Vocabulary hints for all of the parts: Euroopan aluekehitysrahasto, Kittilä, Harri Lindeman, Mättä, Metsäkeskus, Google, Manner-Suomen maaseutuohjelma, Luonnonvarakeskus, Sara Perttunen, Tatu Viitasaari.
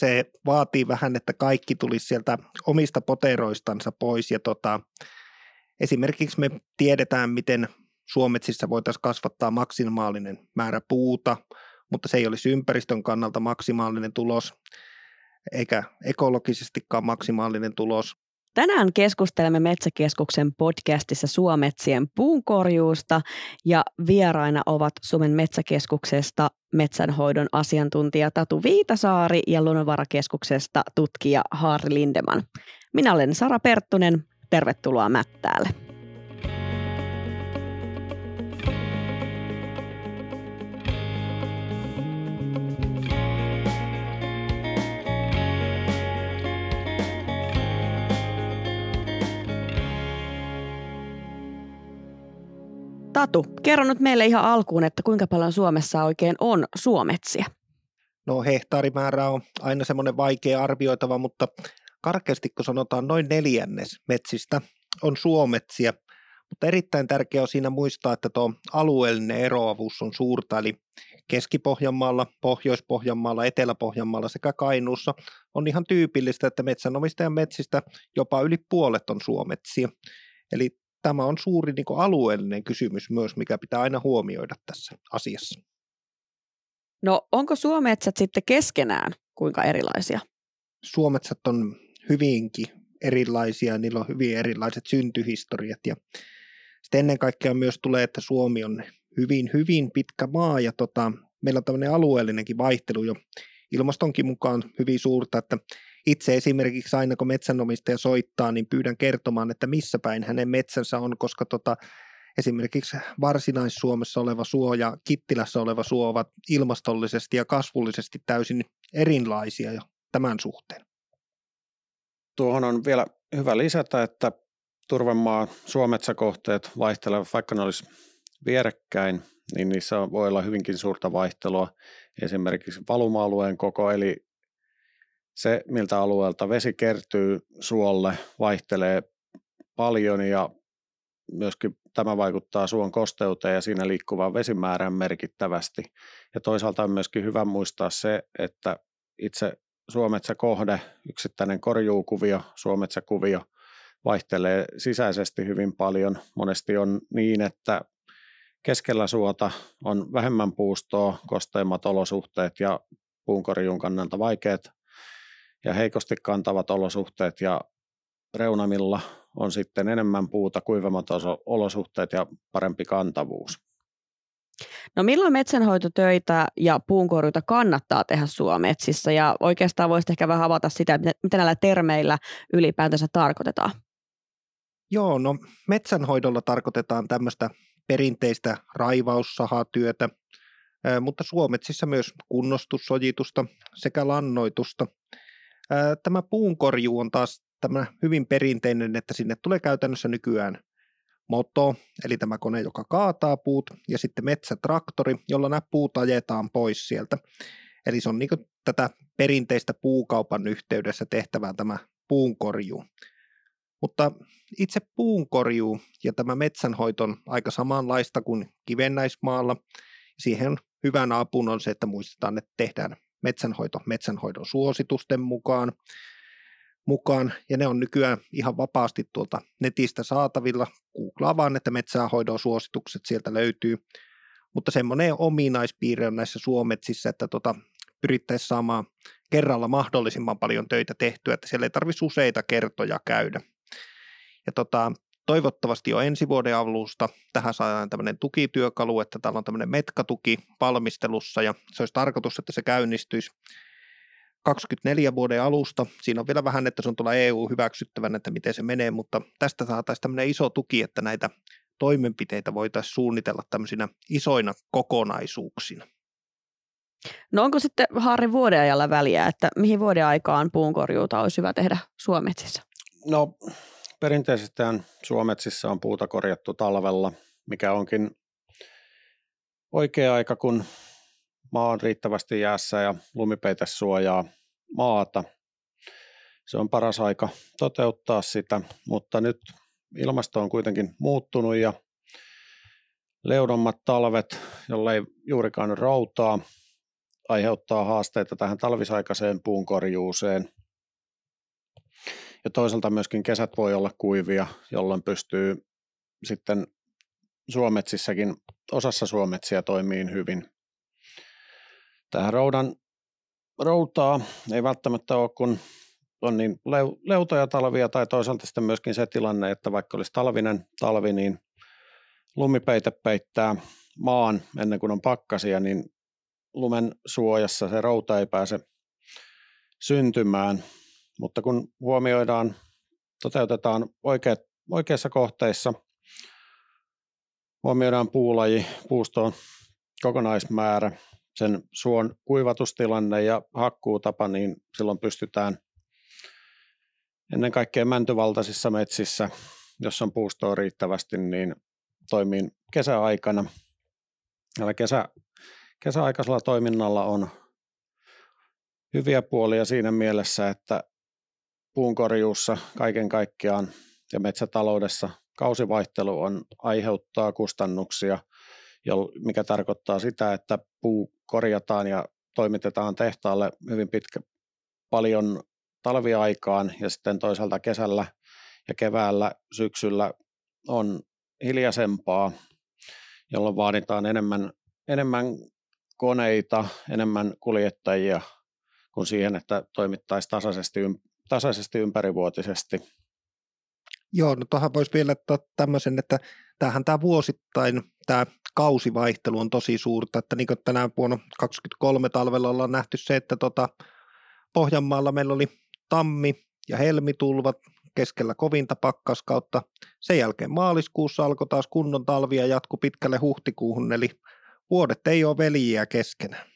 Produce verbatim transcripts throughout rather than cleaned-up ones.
se vaatii vähän, että kaikki tulisi sieltä omista poteroistansa pois. Ja tota, esimerkiksi me tiedetään, miten suometsissä voitaisiin kasvattaa maksimaalinen määrä puuta, mutta se ei olisi ympäristön kannalta maksimaalinen tulos, eikä ekologisestikaan maksimaalinen tulos. Tänään keskustelemme Metsäkeskuksen podcastissa suometsien puunkorjuusta ja vieraina ovat Suomen Metsäkeskuksesta metsänhoidon asiantuntija Tatu Viitasaari ja Luonnonvarakeskuksesta tutkija Harri Lindeman. Minä olen Sara Perttunen, tervetuloa Mättäälle. Tatu, kerro nyt meille ihan alkuun, että kuinka paljon Suomessa oikein on suometsiä? No hehtaarimäärä on aina semmoinen vaikea arvioitava, mutta karkeasti kun sanotaan noin neljännes metsistä on suometsiä. Mutta erittäin tärkeää on siinä muistaa, että tuo alueellinen eroavuus on suurta, eli Keski-Pohjanmaalla, Pohjois-Pohjanmaalla, Etelä-Pohjanmaalla sekä Kainuussa on ihan tyypillistä, että metsänomistajan metsistä jopa yli puolet on suometsiä. Eli tämä on suuri niin kuin alueellinen kysymys myös, mikä pitää aina huomioida tässä asiassa. No onko suometsät sitten keskenään kuinka erilaisia? Suometsät on hyvinkin erilaisia, niillä on hyvin erilaiset syntyhistoriat ja sitten ennen kaikkea myös tulee, että Suomi on hyvin, hyvin pitkä maa ja tota, meillä on tämmöinen alueellinenkin vaihtelu jo ilmastonkin mukaan hyvin suurta, että itse esimerkiksi aina kun metsänomistaja soittaa, niin pyydän kertomaan, että missä päin hänen metsänsä on, koska tota, esimerkiksi Varsinais-Suomessa oleva suo ja Kittilässä oleva suo ovat ilmastollisesti ja kasvullisesti täysin erilaisia jo tämän suhteen. Tuohon on vielä hyvä lisätä, että turvemaa suometsäkohteet vaihtelevat, vaikka ne olisi vierekkäin, niin niissä voi olla hyvinkin suurta vaihtelua esimerkiksi valuma-alueen koko, eli se, miltä alueelta vesi kertyy suolle, vaihtelee paljon ja myöskin tämä vaikuttaa suon kosteuteen ja siinä liikkuvaan vesimäärään merkittävästi. Ja toisaalta on myöskin hyvä muistaa se, että itse suometsäkohde, yksittäinen korjuukuvio, suometsäkuvio vaihtelee sisäisesti hyvin paljon. Monesti on niin, että keskellä suota on vähemmän puustoa, kosteimmat olosuhteet ja puunkorjuun kannalta vaikeat ja heikosti kantavat olosuhteet ja reunamilla on sitten enemmän puuta, kuivemmat olosuhteet ja parempi kantavuus. No milloin metsänhoitotöitä ja puunkorjuuta kannattaa tehdä suometsissä ja oikeastaan voisit ehkä vähän avata sitä, mitä näillä termeillä ylipäätänsä tarkoitetaan? Joo, no metsänhoidolla tarkoitetaan tämmöistä perinteistä raivaussahatyötä, mutta suometsissä myös kunnostussojitusta sekä lannoitusta. Tämä puunkorjuu on taas tämä hyvin perinteinen, että sinne tulee käytännössä nykyään moto, eli tämä kone, joka kaataa puut, ja sitten metsätraktori, jolla nämä puut ajetaan pois sieltä. Eli se on niin kuin tätä perinteistä puukaupan yhteydessä tehtävää tämä puunkorjuu. Mutta itse puunkorjuu ja tämä metsänhoito on aika samanlaista kuin kivennäismaalla. Siihen hyvänä apuna on se, että muistetaan, että tehdään metsänhoito metsänhoidon suositusten mukaan, mukaan, ja ne on nykyään ihan vapaasti tuolta netistä saatavilla. Googlaa vaan, että metsänhoidon suositukset sieltä löytyy, mutta semmoinen ominaispiirre on näissä suometsissä, että tota, pyrittäisiin saamaan kerralla mahdollisimman paljon töitä tehtyä, että siellä ei tarvitsisi useita kertoja käydä. Ja tota, toivottavasti jo ensi vuoden alusta tähän saadaan tämmöinen tukityökalu, että täällä on tämmöinen metkatuki valmistelussa ja se olisi tarkoitus, että se käynnistyisi kaksikymmentäneljä vuoden alusta. Siinä on vielä vähän, että se on tuolla E U-hyväksyttävän, että miten se menee, mutta tästä saataisiin tämmöinen iso tuki, että näitä toimenpiteitä voitaisiin suunnitella tämmöisinä isoina kokonaisuuksina. No onko sitten Harri vuodenajalla väliä, että mihin vuoden aikaan puunkorjuuta olisi hyvä tehdä suometsissä? No perinteisesti suometsissä on puuta korjattu talvella, mikä onkin oikea aika, kun maa on riittävästi jäässä ja lumipeite suojaa maata. Se on paras aika toteuttaa sitä, mutta nyt ilmasto on kuitenkin muuttunut ja leudommat talvet, jollei juurikaan routaa, aiheuttaa haasteita tähän talvisaikaiseen puunkorjuuseen. Ja toisaalta myöskin kesät voi olla kuivia, jolloin pystyy sitten suometsissäkin, osassa suometsiä toimii hyvin. Tähän roudan, routaa ei välttämättä ole, kun on niin leutoja talvia tai toisaalta sitten myöskin se tilanne, että vaikka olisi talvinen talvi, niin lumipeite peittää maan ennen kuin on pakkasia, niin lumen suojassa se routa ei pääse syntymään, mutta kun huomioidaan, toteutetaan oikeat, oikeassa kohteissa, huomioidaan puulaji, puuston kokonaismäärä, sen suon kuivatustilanne ja hakkuutapa, niin silloin pystytään ennen kaikkea mäntyvaltaisissa metsissä, jossa on puustoa riittävästi, niin toimiin kesäaikana. Kesä, kesäaikaisella toiminnalla on hyviä puolia siinä mielessä, että puunkorjuussa kaiken kaikkiaan ja metsätaloudessa kausivaihtelu on, aiheuttaa kustannuksia, mikä tarkoittaa sitä, että puu korjataan ja toimitetaan tehtaalle hyvin pitkä, paljon talviaikaan ja sitten toisaalta kesällä ja keväällä, syksyllä on hiljaisempaa, jolloin vaaditaan enemmän, enemmän koneita, enemmän kuljettajia kuin siihen, että toimittaisiin tasaisesti, tasaisesti ympärivuotisesti. Joo, no tuohon voisi vielä ottaa tämmöisen, että tämähän tämä vuosittain, tämä kausivaihtelu on tosi suurta, että niin kuin tänään vuonna kaksikymmentäkolme talvella ollaan nähty se, että tota Pohjanmaalla meillä oli tammi- ja helmitulvat keskellä kovinta pakkaskautta. Sen jälkeen maaliskuussa alkoi taas kunnon talvi ja jatkui pitkälle huhtikuuhun, eli vuodet ei ole veljiä keskenään.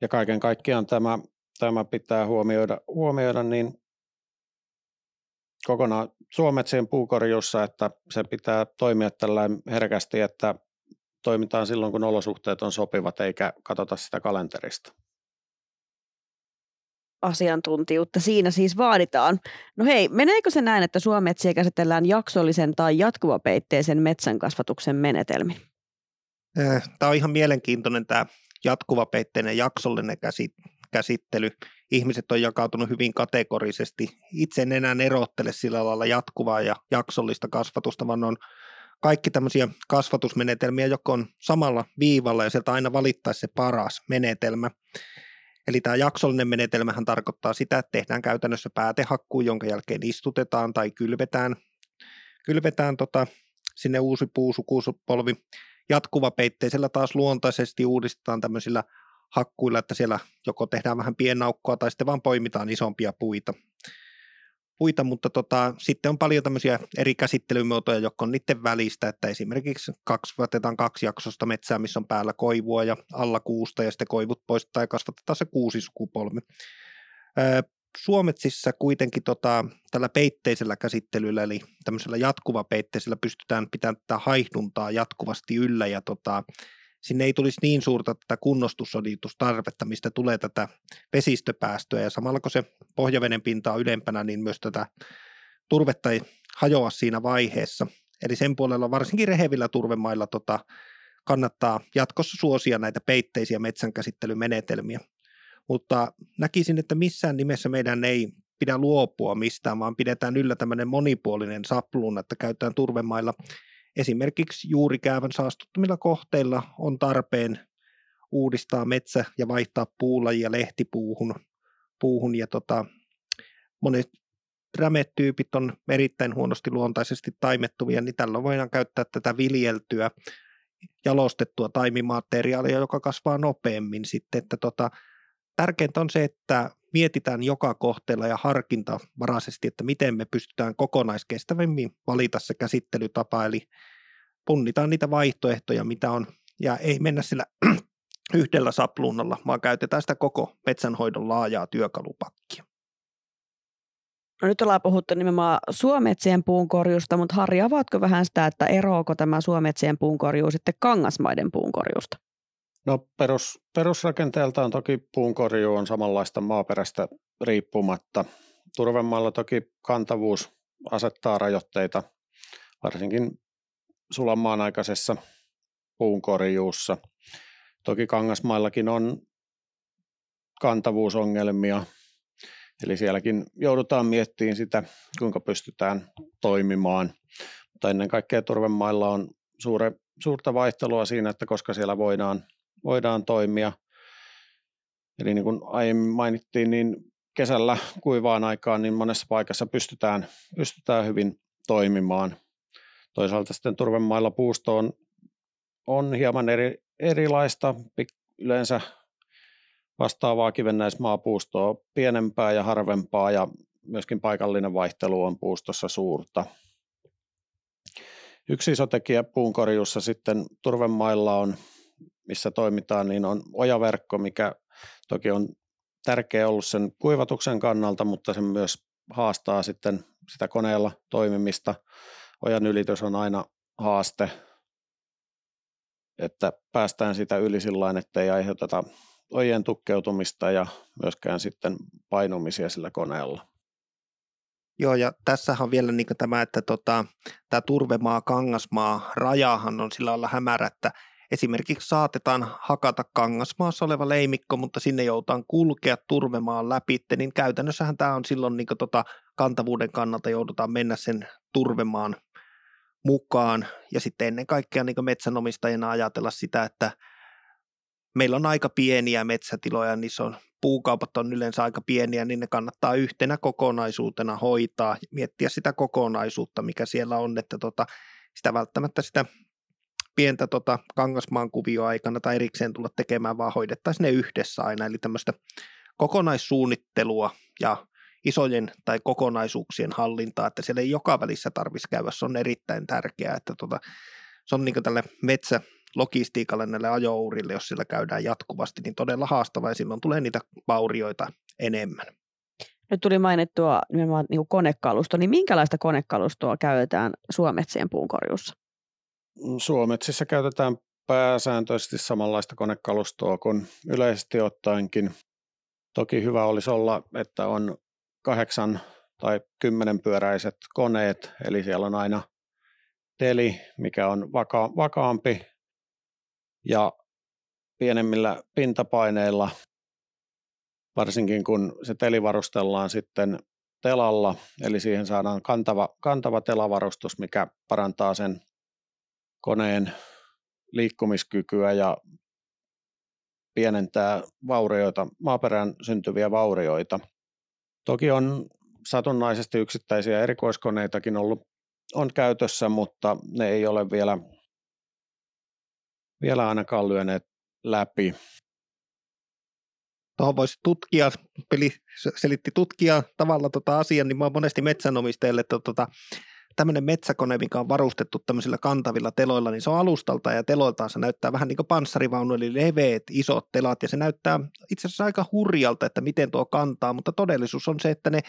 Ja kaiken kaikkiaan tämä, tämä pitää huomioida, huomioida niin kokonaan suometsien puukorjuussa, että se pitää toimia tällainen herkästi, että toimitaan silloin, kun olosuhteet on sopivat, eikä katsota sitä kalenterista. Asiantuntijuutta siinä siis vaaditaan. No hei, meneekö se näin, että suometsiä käsitellään jaksollisen tai jatkuvapeitteisen metsänkasvatuksen menetelmin? Tämä on ihan mielenkiintoinen tämä jatkuvapeitteinen jaksollinen käsittely. Ihmiset on jakautunut hyvin kategorisesti. Itse en enää erottele sillä lailla jatkuvaa ja jaksollista kasvatusta, vaan on kaikki tämmöisiä kasvatusmenetelmiä, jotka on samalla viivalla ja sieltä aina valittaisi se paras menetelmä. Eli tämä jaksollinen menetelmähän tarkoittaa sitä, että tehdään käytännössä päätehakkuu, jonka jälkeen istutetaan tai kylvetään, kylvetään tota, sinne uusi puusukupolvi. Jatkuvapeitteisellä taas luontaisesti uudistetaan tämmöisillä hakkuilla, että siellä joko tehdään vähän pienaukkoa tai sitten vaan poimitaan isompia puita. puita mutta tota, sitten on paljon tämmöisiä eri käsittelymuotoja, jotka on niiden välistä, että esimerkiksi kaksi, otetaan kaksi jaksosta metsää, missä on päällä koivua ja alla kuusta ja sitten koivut poistetaan ja kasvatetaan se kuusi sukupolvi. Öö, Suometsissä kuitenkin tota, tällä peitteisellä käsittelyllä, eli tämmöisellä jatkuvapeitteisellä pystytään pitämään tätä haihduntaa jatkuvasti yllä ja tota, sinne ei tulisi niin suurta tätä kunnostusoditustarvetta, mistä tulee tätä vesistöpäästöä ja samalla kun se pohjaveden pinta on ylempänä, niin myös tätä turvetta ei hajoa siinä vaiheessa. Eli sen puolella varsinkin rehevillä turvemailla tota, kannattaa jatkossa suosia näitä peitteisiä metsänkäsittelymenetelmiä. Mutta näkisin, että missään nimessä meidän ei pidä luopua mistään, vaan pidetään yllä tämmöinen monipuolinen sapluun, että käytetään turvemailla. Esimerkiksi juurikäävän saastuttamilla kohteilla on tarpeen uudistaa metsä ja vaihtaa puulajia lehtipuuhun. Puuhun ja tota, monet rämetyypit on erittäin huonosti luontaisesti taimettuvia, niin tällöin voidaan käyttää tätä viljeltyä, jalostettua taimimateriaalia, joka kasvaa nopeammin sitten. Että tota, tärkeintä on se, että mietitään joka kohteella ja harkintavaraisesti, että miten me pystytään kokonaiskestävämmin valita se käsittelytapa, eli punnitaan niitä vaihtoehtoja, mitä on, ja ei mennä sillä yhdellä sapluunalla, vaan käytetään sitä koko metsänhoidon laajaa työkalupakkia. No nyt ollaan puhuttu nimenomaan suometsien puunkorjuusta, mutta Harri, avaatko vähän sitä, että eroako tämä suometsien puunkorjuu sitten kangasmaiden puunkorjuusta? No perus, perusrakenteeltaan toki puunkorjuu on samanlaista maaperästä riippumatta. Turvemailla toki kantavuus asettaa rajoitteita, varsinkin sulamaan aikaisessa puunkorjuussa. Toki kangasmaillakin on kantavuusongelmia, eli sielläkin joudutaan miettimään sitä, kuinka pystytään toimimaan. Mutta ennen kaikkea turvemailla on suure, suurta vaihtelua siinä, että koska siellä voidaan, voidaan toimia. Eli niin kuin aiemmin mainittiin, niin kesällä kuivaan aikaan niin monessa paikassa pystytään, pystytään hyvin toimimaan. Toisaalta sitten turvemailla puusto on, on hieman eri, erilaista, yleensä vastaavaa kivennäismaapuustoa pienempää ja harvempaa, ja myöskin paikallinen vaihtelu on puustossa suurta. Yksi iso tekijä puunkorjuussa sitten turvemailla on, missä toimitaan, niin on ojaverkko, mikä toki on tärkeä ollut sen kuivatuksen kannalta, mutta se myös haastaa sitten sitä koneella toimimista. Ojan ylitys on aina haaste, että päästään sitä yli sillain, ettei aiheuteta ojien tukkeutumista ja myöskään sitten painumisia sillä koneella. Joo, ja tässähän on vielä niin kuin tämä, että tota, tämä turvemaa-kangasmaa rajahan on sillä lailla hämärä, että esimerkiksi saatetaan hakata kangasmaassa oleva leimikko, mutta sinne joudutaan kulkea turvemaan läpi, niin käytännössähän tämä on silloin niin kuin tota, kantavuuden kannalta joudutaan mennä sen turvemaan mukaan ja sitten ennen kaikkea niin kuin metsänomistajana ajatella sitä, että meillä on aika pieniä metsätiloja, niin on, puukaupat on yleensä aika pieniä, niin ne kannattaa yhtenä kokonaisuutena hoitaa, miettiä sitä kokonaisuutta, mikä siellä on, että tota, sitä välttämättä sitä pientä tota, kangasmaan kuvioa ei kannata erikseen tulla tekemään, vaan hoidettaisiin ne yhdessä aina, eli tämmöistä kokonaissuunnittelua ja isojen tai kokonaisuuksien hallintaa, että siellä ei joka välissä tarvitsisi käydä, se on erittäin tärkeää, että tota, se on niin kuin tälle metsä, logistiikalle näille ajourille, jos sillä käydään jatkuvasti, niin todella haastavaa ja silloin tulee niitä vaurioita enemmän. Nyt tuli mainittua nimenomaan niin konekalusto, niin minkälaista konekalustoa käytetään suometsien puunkorjuussa? Suometsissä käytetään pääsääntöisesti samanlaista konekalustoa kuin yleisesti ottaenkin. Toki hyvä olisi olla, että on kahdeksan tai kymmenen pyöräiset koneet, eli siellä on aina teli, mikä on vaka- vakaampi, ja pienemmillä pintapaineilla, varsinkin kun se teli varustellaan sitten telalla, eli siihen saadaan kantava, kantava telavarustus, mikä parantaa sen koneen liikkumiskykyä ja pienentää vaurioita, maaperään syntyviä vaurioita. Toki on satunnaisesti yksittäisiä erikoiskoneitakin ollut on käytössä, mutta ne ei ole vielä Vielä ainakaan lyöneet läpi. Tuohon voisi tutkia, Peli selitti tutkija tavalla tota asiaa, niin mä oon monesti metsänomistajille, että tota, tämmöinen metsäkone, mikä on varustettu tämmöisillä kantavilla teloilla, niin se on alustalta ja teloiltaan se näyttää vähän niin kuin panssarivaunu, eli leveät, isot telat, ja se näyttää itse asiassa aika hurjalta, että miten tuo kantaa, mutta todellisuus on se, että ne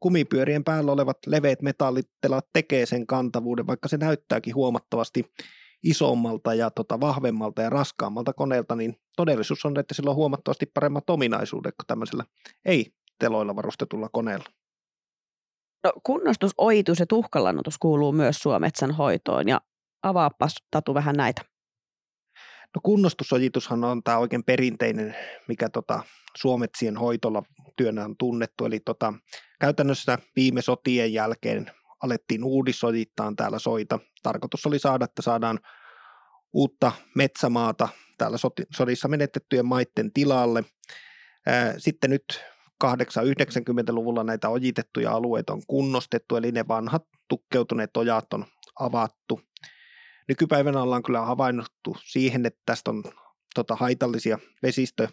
kumipyörien päällä olevat leveät metallitelat tekee sen kantavuuden, vaikka se näyttääkin huomattavasti isommalta ja tota vahvemmalta ja raskaammalta koneelta, niin todellisuus on, että sillä on huomattavasti paremmat ominaisuudet kuin tämmöisellä ei-teloilla varustetulla koneella. No, kunnostus, ojitus ja tuhkalannoitus kuuluu myös suometsän hoitoon, ja avaappas Tatu vähän näitä. No, kunnostusojitushan on tämä oikein perinteinen, mikä tota suometsien hoitolla työnä on tunnettu, eli tota, käytännössä viime sotien jälkeen alettiin uudissojittaa täällä soita. Tarkoitus oli saada, että saadaan uutta metsämaata täällä sodissa menetettyjen maiden tilalle. Sitten nyt kahdeksankymmentä-yhdeksänkymmentäluvulla näitä ojitettuja alueita on kunnostettu, eli ne vanhat tukkeutuneet ojat on avattu. Nykypäivänä ollaan kyllä havainnuttu siihen, että tästä on tota haitallisia vesistö-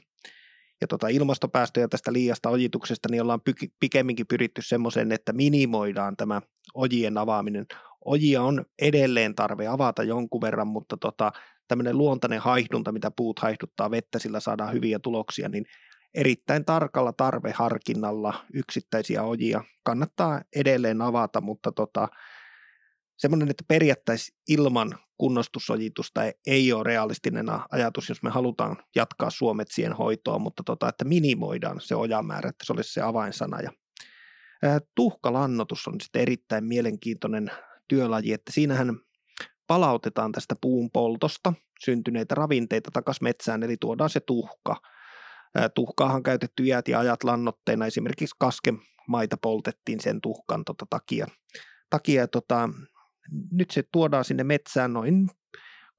ja tota ilmastopäästöjä tästä liiasta ojituksesta, niin ollaan py- pikemminkin pyritty semmoiseen, että minimoidaan tämä ojien avaaminen. Ojia on edelleen tarve avata jonkun verran, mutta tota, tämmöinen luontainen haihdunta, mitä puut haihduttaa vettä, sillä saadaan hyviä tuloksia, niin erittäin tarkalla tarveharkinnalla yksittäisiä ojia kannattaa edelleen avata, mutta tota, semmoinen, että periaatteessa ilman kunnostusojitusta ei ole realistinen ajatus, jos me halutaan jatkaa suometsien hoitoa, mutta tota, että minimoidaan se ojamäärä, että se olisi se avainsana. Ja tuhkalannoitus on sitten erittäin mielenkiintoinen työlaji, että siinähän palautetaan tästä puun poltosta syntyneitä ravinteita takaisin metsään, eli tuodaan se tuhka. Tuhkaahan on käytetty iät ja ajat lannoitteena, esimerkiksi kaskemaita poltettiin sen tuhkan tota, takia. takia tota, nyt se tuodaan sinne metsään noin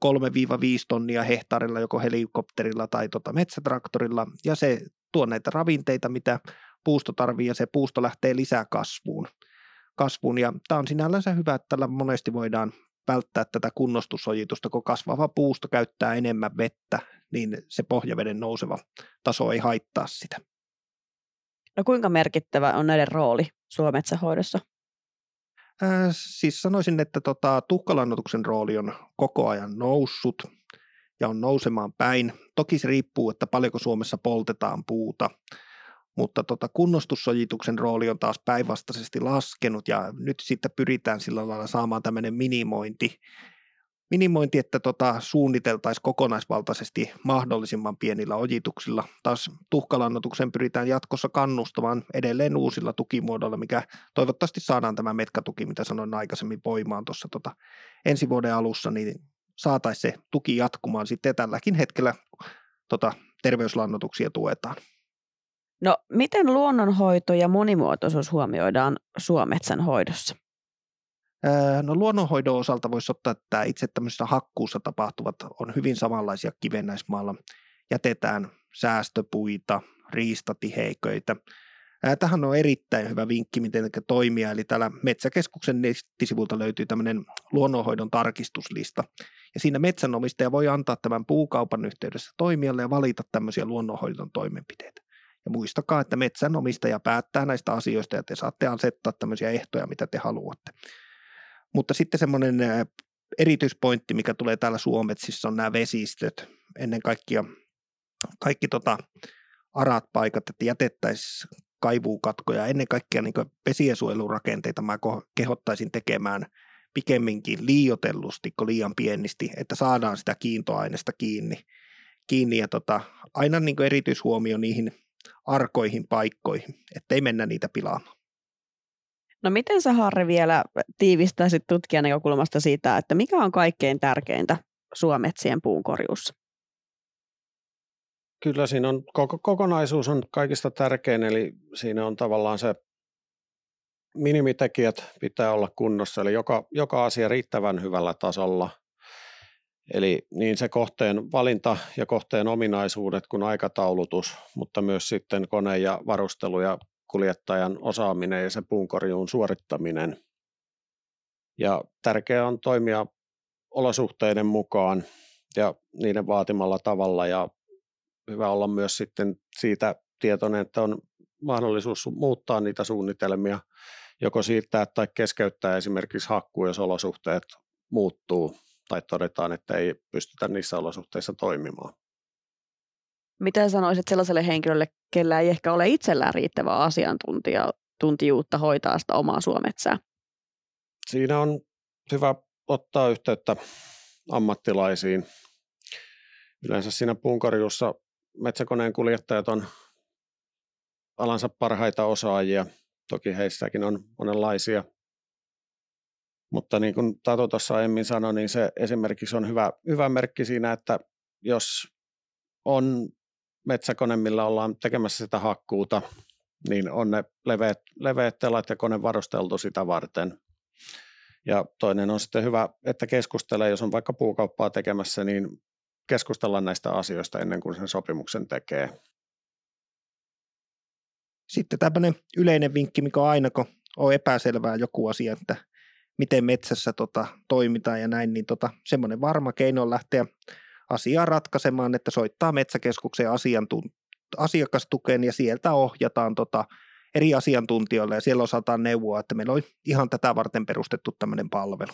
kolme viiva viisi tonnia hehtaarilla, joko helikopterilla tai tota, metsätraktorilla, ja se tuo näitä ravinteita, mitä puusto tarvii, ja se puusto lähtee lisää kasvuun. kasvuun ja tämä on sinällänsä hyvä, että tällä monesti voidaan välttää tätä kunnostusojitusta, kun kasvava puusto käyttää enemmän vettä, niin se pohjaveden nouseva taso ei haittaa sitä. No kuinka merkittävä on näiden rooli suometsänhoidossa? Äh, siis sanoisin, että tota, tuhkalannoituksen rooli on koko ajan noussut ja on nousemaan päin. Toki se riippuu, että paljonko Suomessa poltetaan puuta, mutta tota, kunnostussojituksen rooli on taas päinvastaisesti laskenut ja nyt siitä pyritään sillä lailla saamaan tämmöinen minimointi, minimointi että tota, suunniteltaisiin kokonaisvaltaisesti mahdollisimman pienillä ojituksilla. Taas tuhkalannoitukseen pyritään jatkossa kannustamaan edelleen uusilla tukimuodoilla, mikä toivottavasti saadaan tämä metkatuki, mitä sanoin aikaisemmin, voimaan tuossa tota, ensi vuoden alussa, niin saataisiin se tuki jatkumaan sitten tälläkin hetkellä tota, terveyslannoituksia tuetaan. No, miten luonnonhoito ja monimuotoisuus huomioidaan suometsän hoidossa? No, luonnonhoidon osalta voisi ottaa, että itse tämmöisessä hakkuussa tapahtuvat on hyvin samanlaisia kivennäismaalla. Jätetään säästöpuita, riistatiheiköitä. Tähän on erittäin hyvä vinkki, miten toimia. Eli täällä Metsäkeskuksen nettisivulta löytyy tämmöinen luonnonhoidon tarkistuslista. Ja siinä metsänomistaja voi antaa tämän puukaupan yhteydessä toimijalle ja valita tämmöisiä luonnonhoidon toimenpiteitä. Ja muistakaa, että metsänomistaja päättää näistä asioista ja te saatte asettaa tämmöisiä ehtoja, mitä te haluatte. Mutta sitten semmoinen erityispointti, mikä tulee täällä Suometsissa, on nämä vesistöt. Ennen kaikkea kaikki tota, arat paikat, että jätettäisiin kaivuukatkoja. Ennen kaikkea niin vesiensuojelurakenteita mä kehottaisin tekemään pikemminkin liioitellusti kuin liian pienisti, että saadaan sitä kiintoaineesta kiinni. kiinni ja tota, aina niin erityishuomio niihin arkoihin paikkoihin, ettei mennä niitä pilaamaan. No miten sä, Harri, vielä tiivistäisit tutkijan näkökulmasta siitä, että mikä on kaikkein tärkeintä suometsien puunkorjuussa? Kyllä siinä on, koko, kokonaisuus on kaikista tärkein, eli siinä on tavallaan se minimitekijät pitää olla kunnossa, eli joka, joka asia riittävän hyvällä tasolla. Eli niin se kohteen valinta ja kohteen ominaisuudet kuin aikataulutus, mutta myös sitten kone ja varustelu ja kuljettajan osaaminen ja se puunkorjuun suorittaminen. Ja tärkeää on toimia olosuhteiden mukaan ja niiden vaatimalla tavalla ja hyvä olla myös sitten siitä tietoinen, että on mahdollisuus muuttaa niitä suunnitelmia, joko siirtää tai keskeyttää esimerkiksi hakkuu, jos olosuhteet muuttuu tai todetaan, että ei pystytä niissä olosuhteissa toimimaan. Mitä sanoisit sellaiselle henkilölle, kellä ei ehkä ole itsellään riittävää asiantuntijuutta hoitaa sitä omaa suometsää? Siinä on hyvä ottaa yhteyttä ammattilaisiin. Yleensä siinä puunkorjuussa metsäkoneen kuljettajat on alansa parhaita osaajia. Toki heistäkin on monenlaisia. Mutta niin kuin Tatu tuossa aiemmin sanoi, niin se esimerkiksi on hyvä, hyvä merkki siinä, että jos on metsäkone, millä ollaan tekemässä sitä hakkuuta, niin on ne leveät, leveät telat ja kone varusteltu sitä varten. Ja toinen on sitten hyvä, että keskustelee, jos on vaikka puukauppaa tekemässä, niin keskustellaan näistä asioista ennen kuin sen sopimuksen tekee. Sitten tämmöinen yleinen vinkki, mikä on aina, kun on epäselvää joku asia, että miten metsässä tota, toimitaan ja näin, niin tota, semmoinen varma keino on lähteä asiaa ratkaisemaan, että soittaa Metsäkeskuksen asiantunt- asiakastukeen ja sieltä ohjataan tota, eri asiantuntijoille ja siellä osataan neuvoa, että meillä on ihan tätä varten perustettu tämmöinen palvelu.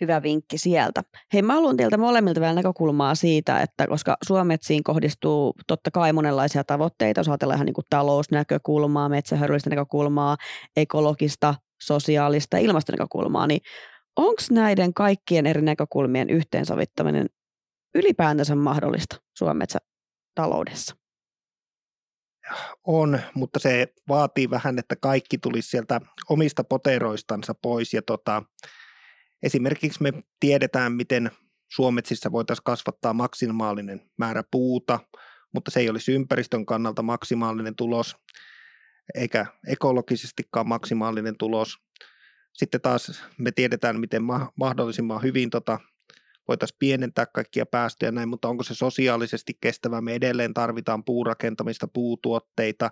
Hyvä vinkki sieltä. Hei, mä haluan teiltä molemmilta vielä näkökulmaa siitä, että koska suometsiin kohdistuu totta kai monenlaisia tavoitteita, jos ajatellaan ihan niin kuin talousnäkökulmaa, metsähyödyllistä näkökulmaa, ekologista, sosiaalista ja ilmastonäkökulmaa, niin onko näiden kaikkien eri näkökulmien yhteensovittaminen ylipäätänsä mahdollista Suomen metsätaloudessa? On, mutta se vaatii vähän, että kaikki tulisi sieltä omista poteroistansa pois ja tota, Esimerkiksi me tiedetään, miten suometsissä voitaisiin kasvattaa maksimaalinen määrä puuta, mutta se ei olisi ympäristön kannalta maksimaalinen tulos, eikä ekologisestikaan maksimaalinen tulos. Sitten taas me tiedetään, miten mahdollisimman hyvin tota, voitaisiin pienentää kaikkia päästöjä näin, mutta onko se sosiaalisesti kestävää? Me edelleen tarvitaan puurakentamista, puutuotteita.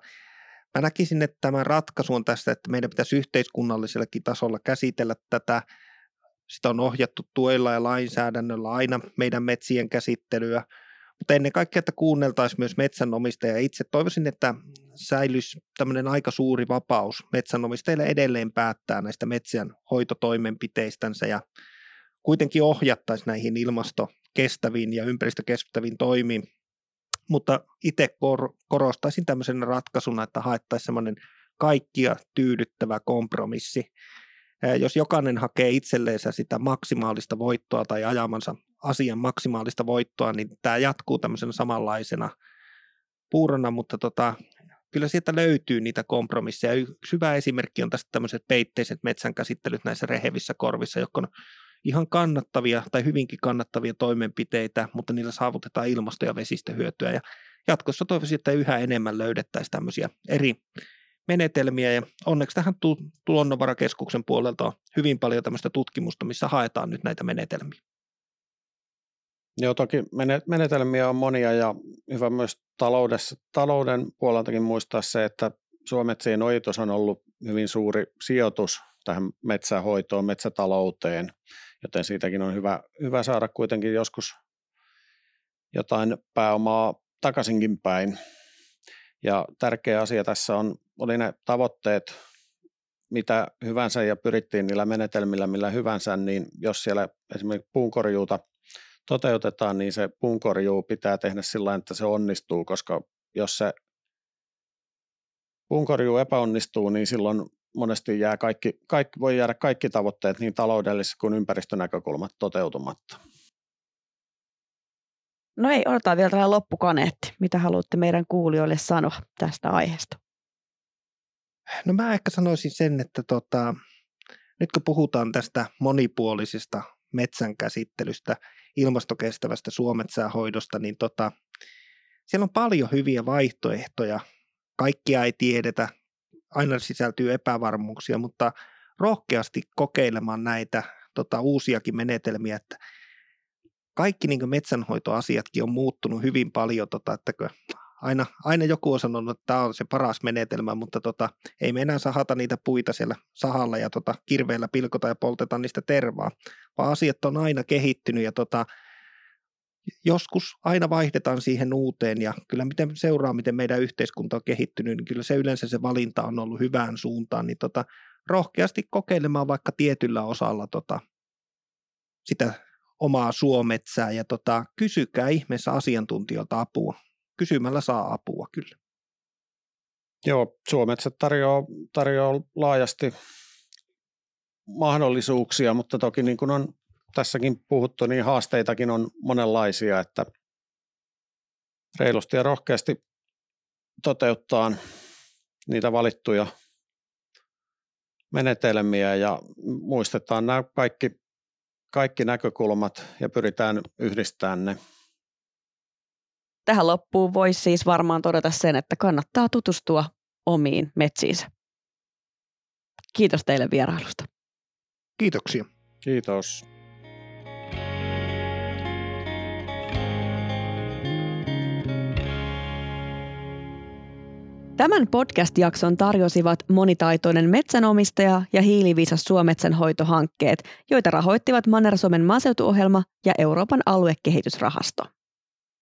Mä näkisin, että tämä ratkaisu on tässä, että meidän pitäisi yhteiskunnallisellakin tasolla käsitellä tätä. Sitä on ohjattu tuella ja lainsäädännöllä aina meidän metsien käsittelyä, mutta ennen kaikkea, että kuunneltaisiin myös metsänomistajia itse. Toivoisin, että säilyisi tämmöinen aika suuri vapaus metsänomistajille edelleen päättää näistä metsän hoitotoimenpiteistänsä ja kuitenkin ohjattaisiin näihin ilmastokestäviin ja ympäristökestäviin toimiin, mutta itse kor- korostaisin tämmöisenä ratkaisuna, että haettaisiin semmoinen kaikkia tyydyttävä kompromissi. Jos jokainen hakee itselleensä sitä maksimaalista voittoa tai ajamansa asian maksimaalista voittoa, niin tämä jatkuu tämmöisenä samanlaisena puurona, mutta tota, kyllä sieltä löytyy niitä kompromisseja. Yksi hyvä esimerkki on tästä tämmöiset peitteiset metsänkäsittelyt näissä rehevissä korvissa, jotka on ihan kannattavia tai hyvinkin kannattavia toimenpiteitä, mutta niillä saavutetaan ilmasto- ja vesistöhyötyä. Ja jatkossa toivoisin, että yhä enemmän löydettäisiin tämmöisiä eri menetelmiä, ja onneksi tähän Luonnonvarakeskuksen puolelta on hyvin paljon tämmöistä tutkimusta, missä haetaan nyt näitä menetelmiä. Joo, toki menetelmiä on monia, ja hyvä myös taloudessa, talouden puoleltakin muistaa se, että suometsien ojitus on ollut hyvin suuri sijoitus tähän metsähoitoon, metsätalouteen, joten siitäkin on hyvä, hyvä saada kuitenkin joskus jotain pääomaa takaisinkin päin. Ja tärkeä asia tässä on, oli ne tavoitteet, mitä hyvänsä ja pyrittiin niillä menetelmillä millä hyvänsä, niin jos siellä esimerkiksi puunkorjuuta toteutetaan, niin se puunkorjuu pitää tehdä sillä tavalla, että se onnistuu, koska jos se puunkorjuu epäonnistuu, niin silloin monesti jää kaikki, kaikki, voi jäädä kaikki tavoitteet niin taloudelliset kuin ympäristönäkökulmat toteutumatta. No ei, odotetaan vielä tähän loppukaneetti. Mitä haluatte meidän kuulijoille sanoa tästä aiheesta? No mä ehkä sanoisin sen, että tota, nyt kun puhutaan tästä monipuolisesta metsänkäsittelystä, ilmastokestävästä suometsäähoidosta, niin tota, siellä on paljon hyviä vaihtoehtoja. Kaikkia ei tiedetä, aina sisältyy epävarmuuksia, mutta rohkeasti kokeilemaan näitä tota, uusiakin menetelmiä, että kaikki niin kuin metsänhoitoasiatkin on muuttunut hyvin paljon, tota, että aina, aina joku on sanonut, että tämä on se paras menetelmä, mutta tota, ei me enää sahata niitä puita siellä sahalla ja tota, kirveellä pilkota ja polteta niistä tervaa, vaan asiat on aina kehittynyt ja tota, joskus aina vaihdetaan siihen uuteen ja kyllä miten seuraa, miten meidän yhteiskunta on kehittynyt, niin kyllä se yleensä se valinta on ollut hyvään suuntaan, niin tota, rohkeasti kokeilemaan vaikka tietyllä osalla tota, sitä omaa suometsää ja tota, kysykää ihmeessä asiantuntijoilta apua. Kysymällä saa apua kyllä. Joo, suometsät tarjoaa, tarjoaa laajasti mahdollisuuksia, mutta toki niin kuin on tässäkin puhuttu, niin haasteitakin on monenlaisia, että reilusti ja rohkeasti toteuttaa niitä valittuja menetelmiä ja muistetaan nämä kaikki Kaikki näkökulmat ja pyritään yhdistämään ne. Tähän loppuun voisi siis varmaan todeta sen, että kannattaa tutustua omiin metsiinsä. Kiitos teille vierailusta. Kiitoksia. Kiitos. Tämän podcast-jakson tarjosivat monitaitoinen metsänomistaja ja hiiliviisas suometsänhoitohankkeet, joita rahoittivat Manner-Suomen maaseutuohjelma ja Euroopan aluekehitysrahasto.